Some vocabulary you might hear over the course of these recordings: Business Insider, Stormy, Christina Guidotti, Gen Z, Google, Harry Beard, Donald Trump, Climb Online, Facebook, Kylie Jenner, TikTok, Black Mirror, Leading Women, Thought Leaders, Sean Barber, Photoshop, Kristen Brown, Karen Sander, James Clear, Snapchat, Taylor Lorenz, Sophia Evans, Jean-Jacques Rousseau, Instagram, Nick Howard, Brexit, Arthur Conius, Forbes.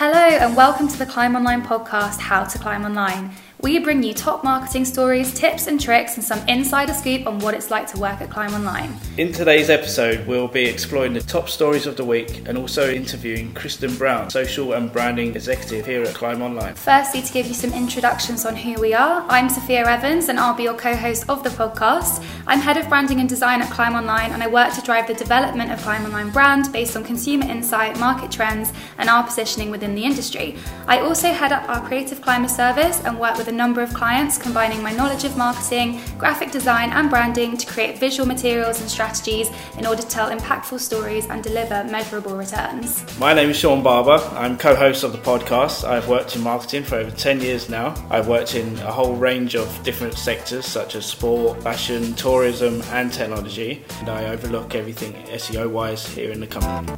Hello and welcome to the Climb Online podcast, How to Climb Online. We bring you top marketing stories, tips and tricks, and some insider scoop on what it's like to work at Climb Online. In today's episode, we'll be exploring the top stories of the week and also interviewing Kristen Brown, social and branding executive here at Climb Online. Firstly, to give you some introductions on who we are, I'm Sophia Evans and I'll be your co-host of the podcast. I'm head of branding and design at Climb Online and I work to drive the development of Climb Online brand based on consumer insight, market trends, and our positioning within the industry. I also head up our creative climber service and work with a number of clients, combining my knowledge of marketing, graphic design and branding to create visual materials and strategies in order to tell impactful stories and deliver measurable returns. My name is Sean Barber. I'm co-host of the podcast. I've worked in marketing for over 10 years now. I've worked in a whole range of different sectors such as sport, fashion, tourism and technology, and I overlook everything SEO wise here in the company.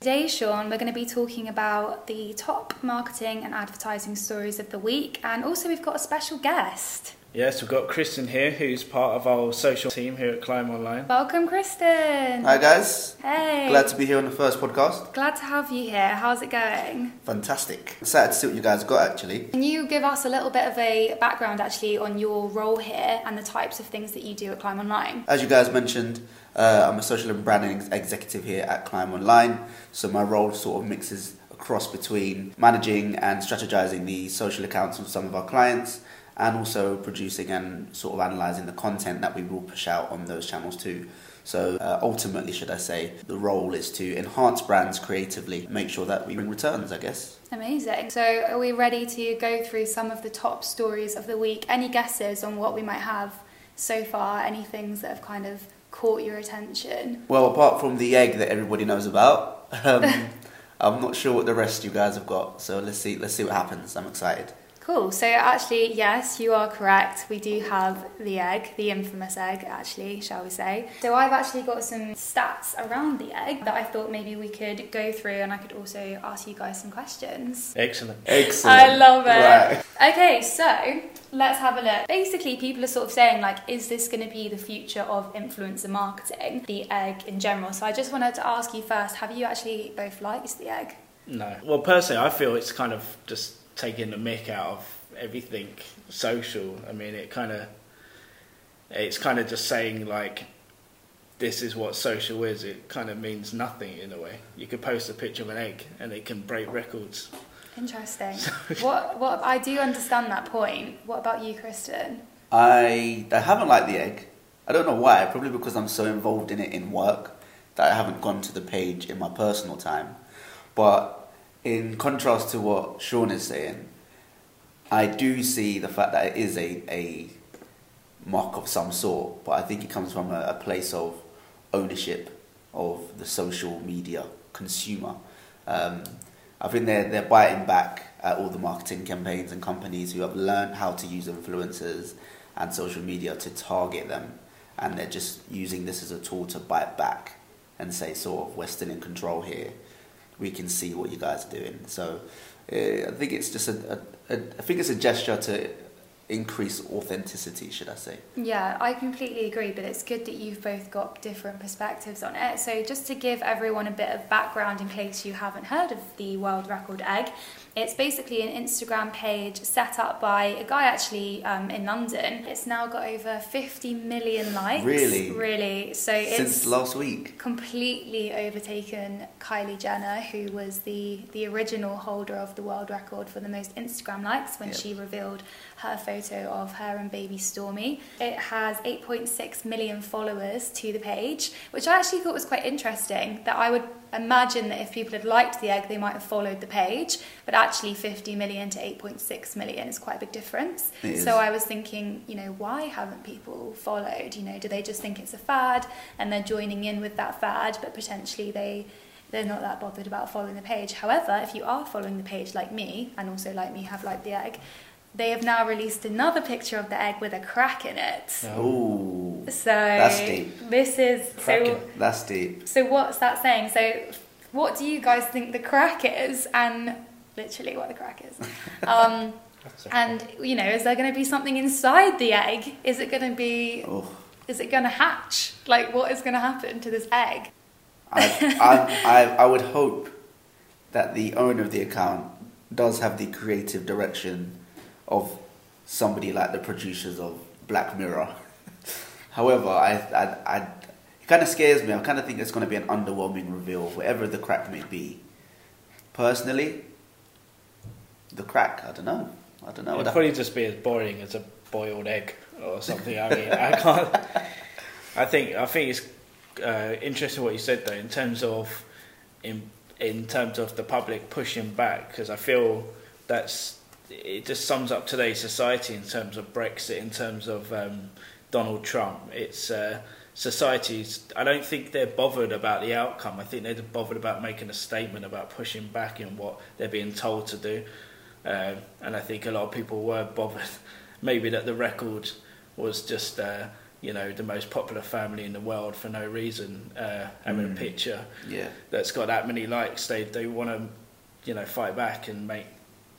Today, Sean, we're going to be talking about the top marketing and advertising stories of the week, and also we've got a special guest. Yes, we've got Kristen here, who's part of our social team here at Climb Online. Welcome, Kristen. Hi, guys. Hey. Glad to be here on the first podcast. Glad to have you here. How's it going? Fantastic. Excited to see what you guys got, actually. Can you give us a little bit of a background, actually, on your role here and the types of things that you do at Climb Online? As you guys mentioned, I'm a social and branding executive here at Climb Online, so my role sort of mixes across between managing and strategizing the social accounts of some of our clients and also producing and sort of analysing the content that we will push out on those channels too. So ultimately, should I say, the role is to enhance brands creatively, make sure that we bring returns, I guess. Amazing. So are we ready to go through some of the top stories of the week? Any guesses on what we might have so far? Any things that have kind of caught your attention? Well, apart from the egg that everybody knows about, I'm not sure what the rest you guys have got, so let's see what happens. I'm excited. Cool. So actually, yes, you are correct. We do have the egg, the infamous egg, actually, shall we say. So I've actually got some stats around the egg that I thought maybe we could go through, and I could also ask you guys some questions. Excellent. I love it. Right. Okay, so let's have a look. Basically, people are sort of saying, like, is this going to be the future of influencer marketing, the egg in general? So I just wanted to ask you first, have you actually both liked the egg? No. Well, personally, I feel it's kind of just taking the mick out of everything social. I mean, it's kind of just saying, like, this is what social is. It kind of means nothing in a way. You could post a picture of an egg and it can break records. Interesting. What I do understand that point. What about you, Kristen? I haven't liked the egg. I don't know why. Probably because I'm so involved in it in work that I haven't gone to the page in my personal time. But in contrast to what Sean is saying, I do see the fact that it is a mock of some sort, but I think it comes from a place of ownership of the social media consumer. I think they're biting back at all the marketing campaigns and companies who have learned how to use influencers and social media to target them, and they're just using this as a tool to bite back and say, sort of, we're still in control here. We can see what you guys are doing. So I think it's just a gesture to increase authenticity, should I say. Yeah, I completely agree, but it's good that you've both got different perspectives on it. So just to give everyone a bit of background in case you haven't heard of the World Record Egg, it's basically an Instagram page set up by a guy actually in London. It's now got over 50 million likes. Really? So it's since last week. Completely overtaken Kylie Jenner, who was the original holder of the world record for the most Instagram likes when she revealed her photo of her and baby Stormy. It has 8.6 million followers to the page, which I actually thought was quite interesting, that I would imagine that if people had liked the egg, they might have followed the page, but actually 50 million to 8.6 million is quite a big difference. So I was thinking, you know, why haven't people followed? You know, do they just think it's a fad and they're joining in with that fad, but potentially they're not that bothered about following the page? However, if you are following the page like me, and also like me have liked the egg, they have now released another picture of the egg with a crack in it. Oh, so that's deep. That's deep. So what's that saying? So what do you guys think the crack is? And literally what the crack is. And, you know, is there going to be something inside the egg? Is it going to hatch? Like, what is going to happen to this egg? I would hope that the owner of the account does have the creative direction of somebody like the producers of Black Mirror. However, it kind of scares me. I kind of think it's going to be an underwhelming reveal, whatever the crack may be. Personally, the crack, I don't know. It'll probably just be as boring as a boiled egg or something. I mean, I can't. I think it's interesting what you said though, in terms of the public pushing back, because I feel it just sums up today's society in terms of Brexit, in terms of Donald Trump. It's societies. I don't think they're bothered about the outcome. I think they're bothered about making a statement about pushing back in what they're being told to do. And I think a lot of people were bothered. Maybe that the record was just, the most popular family in the world for no reason, having a picture that's got that many likes. They want to, fight back and make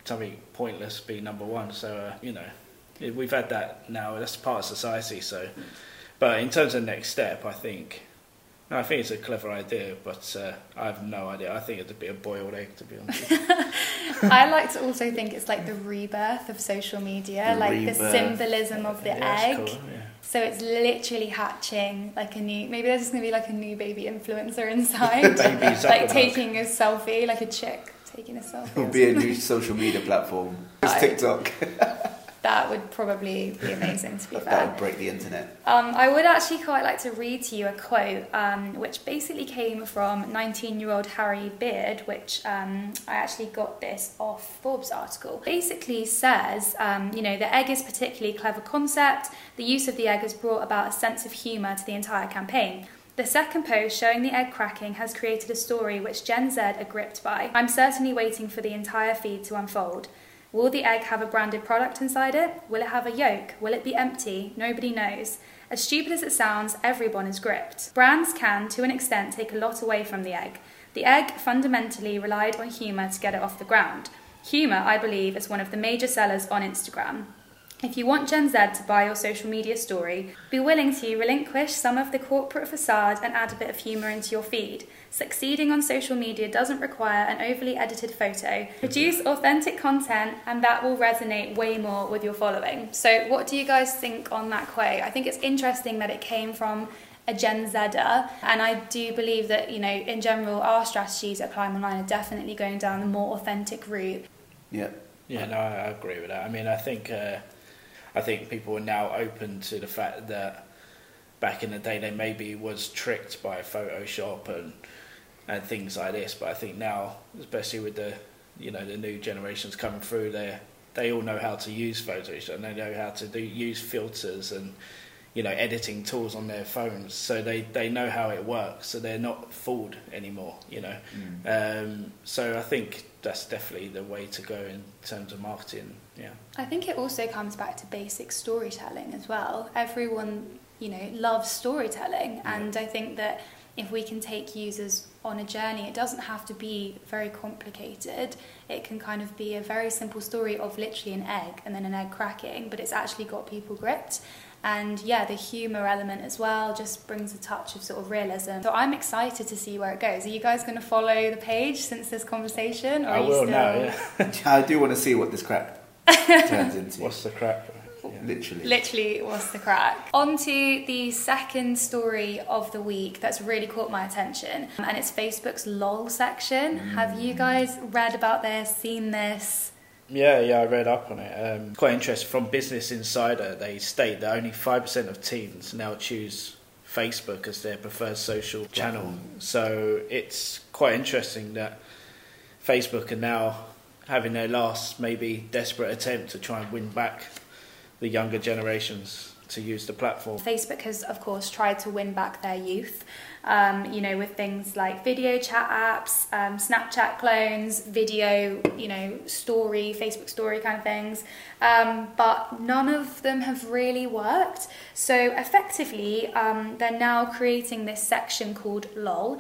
something pointless be number one. So, we've had that now. That's part of society. So, but in terms of next step, I think it's a clever idea, but I have no idea. I think it's a bit of boiled egg, to be honest. I like to also think it's like the rebirth of social media, the symbolism of the egg. That's cool, yeah. So it's literally hatching like a new. Maybe there's just gonna be like a new baby influencer inside, like taking a selfie, like a chick taking a selfie. It'll be a new social media platform. It's TikTok. That would probably be amazing, to be fair. That would break the internet. I would actually quite like to read to you a quote, which basically came from 19-year-old Harry Beard, which I actually got this off Forbes article. Basically says, the egg is a particularly clever concept. The use of the egg has brought about a sense of humour to the entire campaign. The second post showing the egg cracking has created a story which Gen Z are gripped by. I'm certainly waiting for the entire feed to unfold. Will the egg have a branded product inside it? Will it have a yolk? Will it be empty? Nobody knows. As stupid as it sounds, everyone is gripped. Brands can, to an extent, take a lot away from the egg. The egg fundamentally relied on humour to get it off the ground. Humour, I believe, is one of the major sellers on Instagram. If you want Gen Z to buy your social media story, be willing to relinquish some of the corporate facade and add a bit of humour into your feed. Succeeding on social media doesn't require an overly edited photo. Produce authentic content and that will resonate way more with your following. So what do you guys think on that quote? I think it's interesting that it came from a Gen Zer, and I do believe that, in general, our strategies at Climb Online are definitely going down the more authentic route. Yeah. Yeah, no, I agree with that. I mean, I think people are now open to the fact that back in the day, they maybe was tricked by Photoshop and things like this. But I think now, especially with the the new generations coming through, they all know how to use Photoshop and they know how to use filters and editing tools on their phones. So they know how it works. So they're not fooled anymore. So I think that's definitely the way to go in terms of marketing. Yeah, I think it also comes back to basic storytelling as well. Everyone loves storytelling, and I think that if we can take users on a journey, it doesn't have to be very complicated. It can kind of be a very simple story of literally an egg and then an egg cracking, but it's actually got people gripped. And the humour element as well just brings a touch of sort of realism. So I'm excited to see where it goes. Are you guys going to follow the page since this conversation? Or I will now, yeah. I do want to see what this crap turns into. What's the crap? Yeah. Literally was the crack. On to the second story of the week that's really caught my attention, and it's Facebook's LOL section. Have you guys read about this, seen this? Yeah, I read up on it. Quite interesting. From Business Insider, they state that only 5% of teens now choose Facebook as their preferred social channel. So it's quite interesting that Facebook are now having their last, maybe desperate attempt to try and win back the younger generations to use the platform. Facebook has, of course, tried to win back their youth, with things like video chat apps, Snapchat clones, video, story, Facebook story kind of things. But none of them have really worked. So effectively, they're now creating this section called LOL,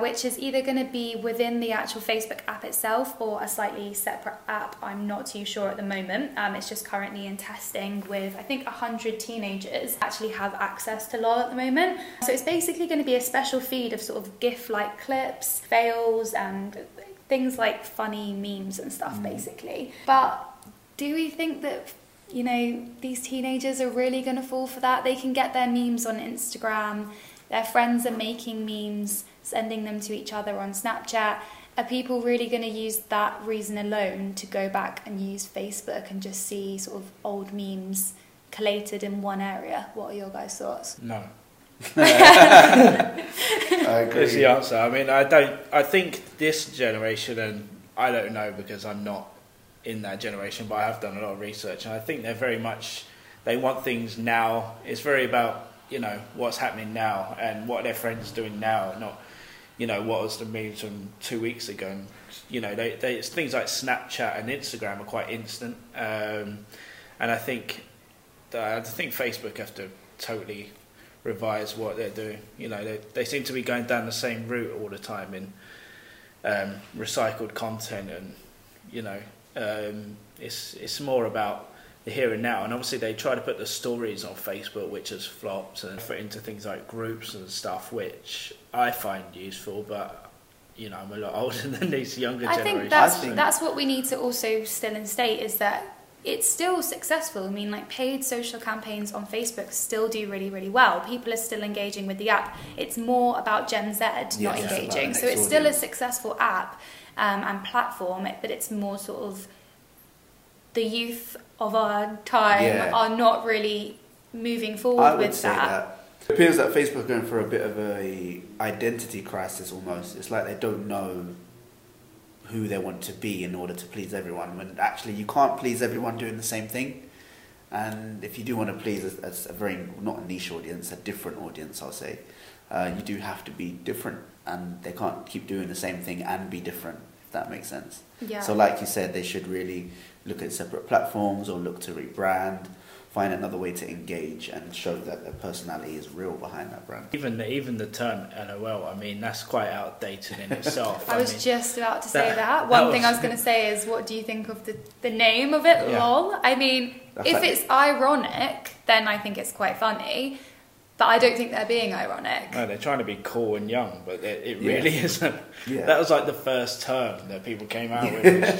which is either going to be within the actual Facebook app itself or a slightly separate app. I'm not too sure at the moment. It's just currently in testing with, I think, 100 teenagers actually have access to LOL at the moment. So it's basically going to be a a special feed of sort of GIF-like clips, fails, and things like funny memes and stuff, basically. But do we think that, you know, these teenagers are really going to fall for that? They can get their memes on Instagram. Their friends are making memes, sending them to each other on Snapchat. Are people really going to use that reason alone to go back and use Facebook and just see sort of old memes collated in one area? What are your guys' thoughts? No. I agree. That's the answer. I mean, I think this generation, and I don't know because I'm not in that generation, but I have done a lot of research, and I think they're very much, they want things now. It's very about, you know, what's happening now and what their friends are doing now, not, you know, what was the memes from 2 weeks ago. And, you know, they things like Snapchat and Instagram are quite instant, and I think Facebook have to totally revise what they're doing. You know, they seem to be going down the same route all the time in recycled content, and, you know, it's more about the here and now. And obviously they try to put the stories on Facebook, which has flopped, and put into things like groups and stuff, which I find useful, but, you know, I'm a lot older than these younger generations. I think that's what we need to also still instate, is that it's still successful. I mean, like, paid social campaigns on Facebook still do really, really well. People are still engaging with the app. It's more about Gen Z not engaging. So it's still a successful app and platform, but it's more sort of the youth of our time are not really moving forward with that. It appears that Facebook are going for a bit of a identity crisis almost. It's like they don't know who they want to be in order to please everyone, when actually you can't please everyone doing the same thing. And if you do want to please a very, not a niche audience, a different audience, I'll say, you do have to be different, and they can't keep doing the same thing and be different, if that makes sense. Yeah. So like you said, they should really look at separate platforms or look to rebrand, find another way to engage and show that their personality is real behind that brand. Even the term LOL, I mean, that's quite outdated in itself. I mean, just about to say that. One thing I was going to say is, what do you think of the name of it, lol? I mean, it's ironic, then I think it's quite funny, but I don't think they're being ironic. No, they're trying to be cool and young, but it really isn't. Yeah. That was like the first term that people came out with.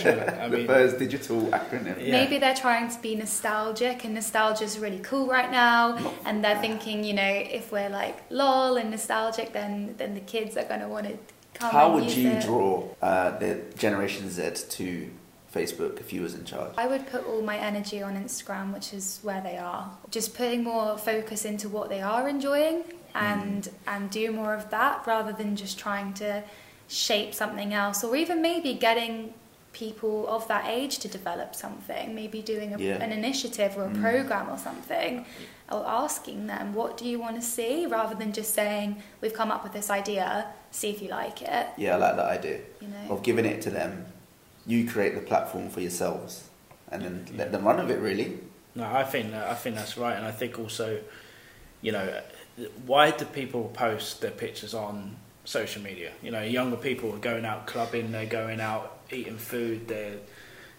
I mean, the first digital acronym. Yeah. Maybe they're trying to be nostalgic, and nostalgia's really cool right now. And they're thinking, you know, if we're like lol and nostalgic, then the kids are going to want to come. How would you draw the Generation Z to Facebook if you was in charge? I would put all my energy on Instagram, which is where they are. Just putting more focus into what they are enjoying and do more of that, rather than just trying to shape something else, or even maybe getting people of that age to develop something, maybe doing an initiative or a program or something, or asking them, what do you want to see, rather than just saying, we've come up with this idea, see if you like it. Yeah, I like that idea, you know, of giving it to them. You create the platform for yourselves, and then let them run with it, really. No, I think that's right, and I think also, you know, why do people post their pictures on social media? You know, younger people are going out clubbing, they're going out eating food, they're,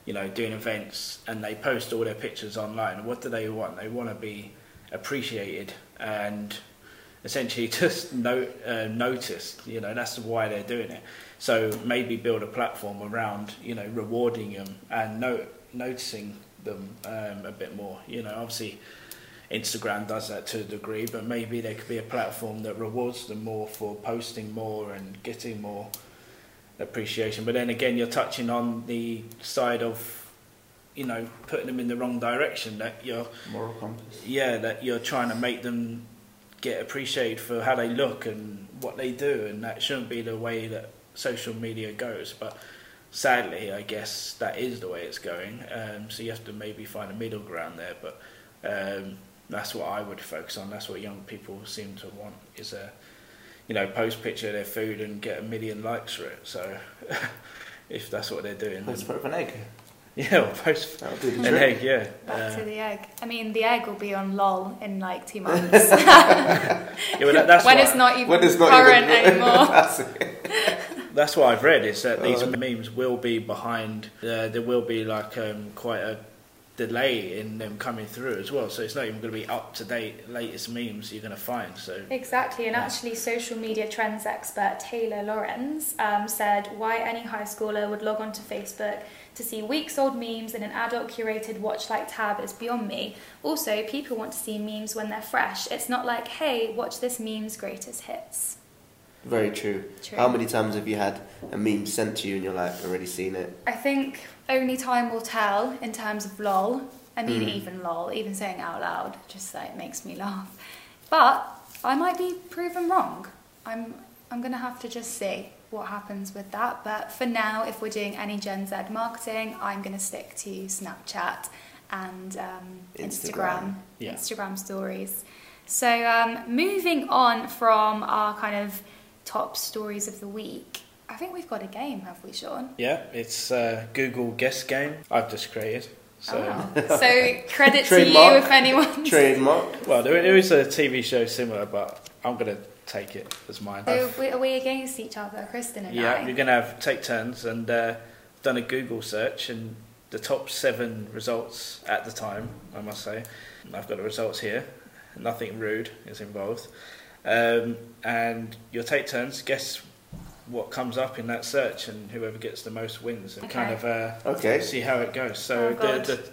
you know, doing events, and they post all their pictures online. What do they want? They want to be appreciated and essentially just noticed. You know, that's why they're doing it. So maybe build a platform around, you know, rewarding them and noticing them a bit more. You know, obviously Instagram does that to a degree, but maybe there could be a platform that rewards them more for posting more and getting more appreciation. But then again, you're touching on the side of, you know, putting them in the wrong direction, that you're moral compass. Yeah, that you're trying to make them get appreciated for how they look and what they do, and that shouldn't be the way that social media goes, but sadly I guess that is the way it's going, so you have to maybe find a middle ground there, but that's what I would focus on. That's what young people seem to want, is a, you know, post picture of their food and get 1 million likes for it. So if that's what they're doing, post photo of an egg. Yeah, or post an egg, yeah. Back to the egg. I mean, the egg will be on LOL in like 2 months. When it's not even current anymore. That's what I've read, is that these memes will be behind. There will be like quite a delay in them coming through as well, so it's not even going to be up to date latest memes you're going to find. So exactly. And actually social media trends expert Taylor Lorenz said why any high schooler would log on to Facebook to see weeks old memes in an adult curated watch like tab is beyond me. Also, people want to see memes when they're fresh. It's not like, hey, watch this meme's greatest hits. Very true. How many times have you had a meme sent to you and you're like, I've already seen it? I think only time will tell in terms of lol. I mean, even lol, even saying it out loud, just like makes me laugh. But I might be proven wrong. I'm going to have to just see what happens with that. But for now, if we're doing any Gen Z marketing, I'm going to stick to Snapchat and Instagram. Yeah. Instagram stories. So moving on from our kind of top stories of the week. I think we've got a game, have we, Sean? Yeah, it's Google Guess Game I've just created. So credit to you if anyone's... Trademark. Well, there is a TV show similar, but I'm going to take it as mine. So are we against each other, Kristen and I? Yeah, you're going to have take turns, and done a Google search, and the top 7 results at the time, I must say. I've got the results here. Nothing rude is involved. And you'll take turns, guess what comes up in that search, and whoever gets the most wins, and kind of see how it goes. So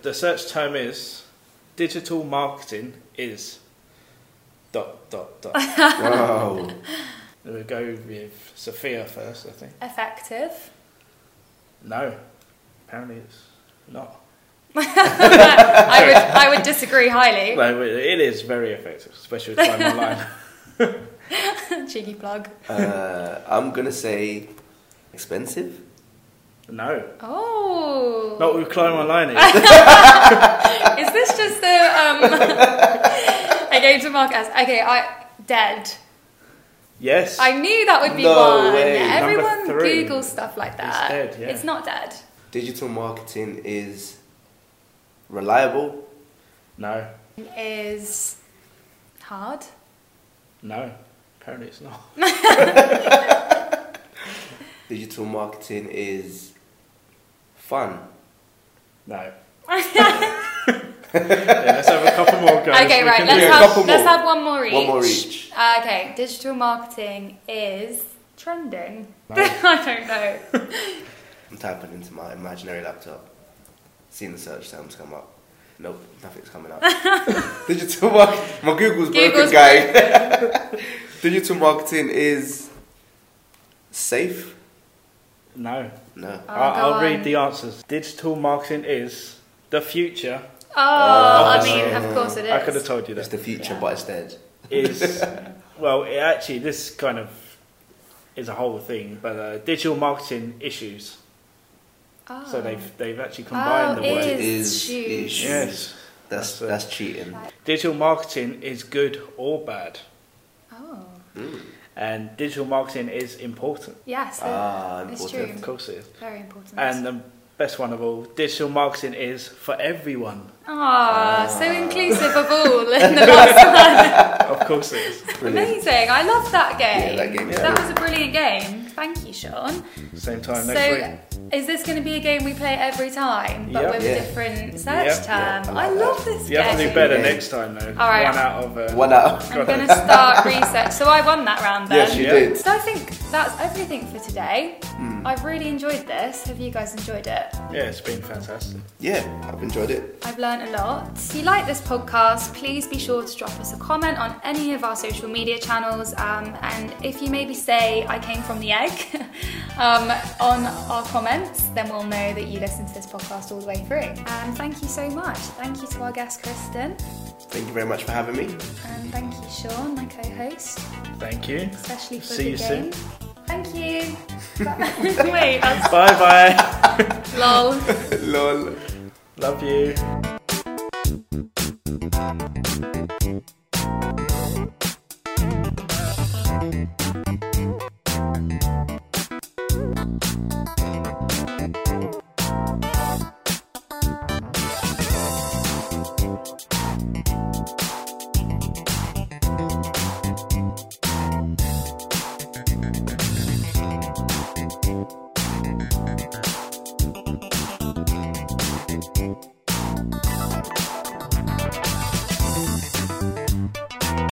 the search term is digital marketing is ... Wow. We'll go with Sophia first, I think. Effective? No, apparently it's not. I would disagree highly. No, it is very effective, especially with Climb Online. Cheeky plug. I'm going to say expensive. No. Oh. Not with Climb Online. Is this just a game to mark as? Okay, dead. Yes. I knew that would be one. Way. Everyone Googles stuff like that. It's dead, yeah. It's not dead. Digital marketing is reliable. No. Is hard. No, apparently it's not. Digital marketing is fun. No. Let's have a couple more goes. Okay, right, let's have one more each. Okay, digital marketing is trending. No. I don't know. I'm typing into my imaginary laptop, seeing the search terms come up. Nope, nothing's coming up. Digital marketing. My Google's broken, guy. Digital marketing is safe? No. I'll read the answers. Digital marketing is the future. Of course it is. I could have told you that. It's the future, but it's dead. This kind of is a whole thing, but digital marketing issues. Oh. So they've actually combined the words. It is. Yes. That's cheating. Digital marketing is good or bad. Oh. Mm. And digital marketing is important. Yes. It's true. Of course it is. Very important. And the best one of all, digital marketing is for everyone. So inclusive of all in the last one. Of course it is. Brilliant. Amazing. I love that game. Yeah, that was a brilliant game. Thank you, Sean. Same time next week. Is this going to be a game we play every time, but with a different search term? Yeah, I love this game. You have to do better next time, though. All right. One out. I'm going to start research. So I won that round then. Yes, you did. So I think that's everything for today. I've really enjoyed this. Have you guys enjoyed it? Yeah, it's been fantastic. Yeah, I've enjoyed it. I've learned a lot. If you like this podcast, please be sure to drop us a comment on any of our social media channels. And if you maybe say, I came from the egg, on our comments, then we'll know that you listened to this podcast all the way through. And thank you so much. Thank you to our guest, Kristen. Thank you very much for having me. And thank you, Sean, my co-host. Thank you. Especially for See the game. See you soon. Thank you. Wait, bye. Bye. Lol. Love you.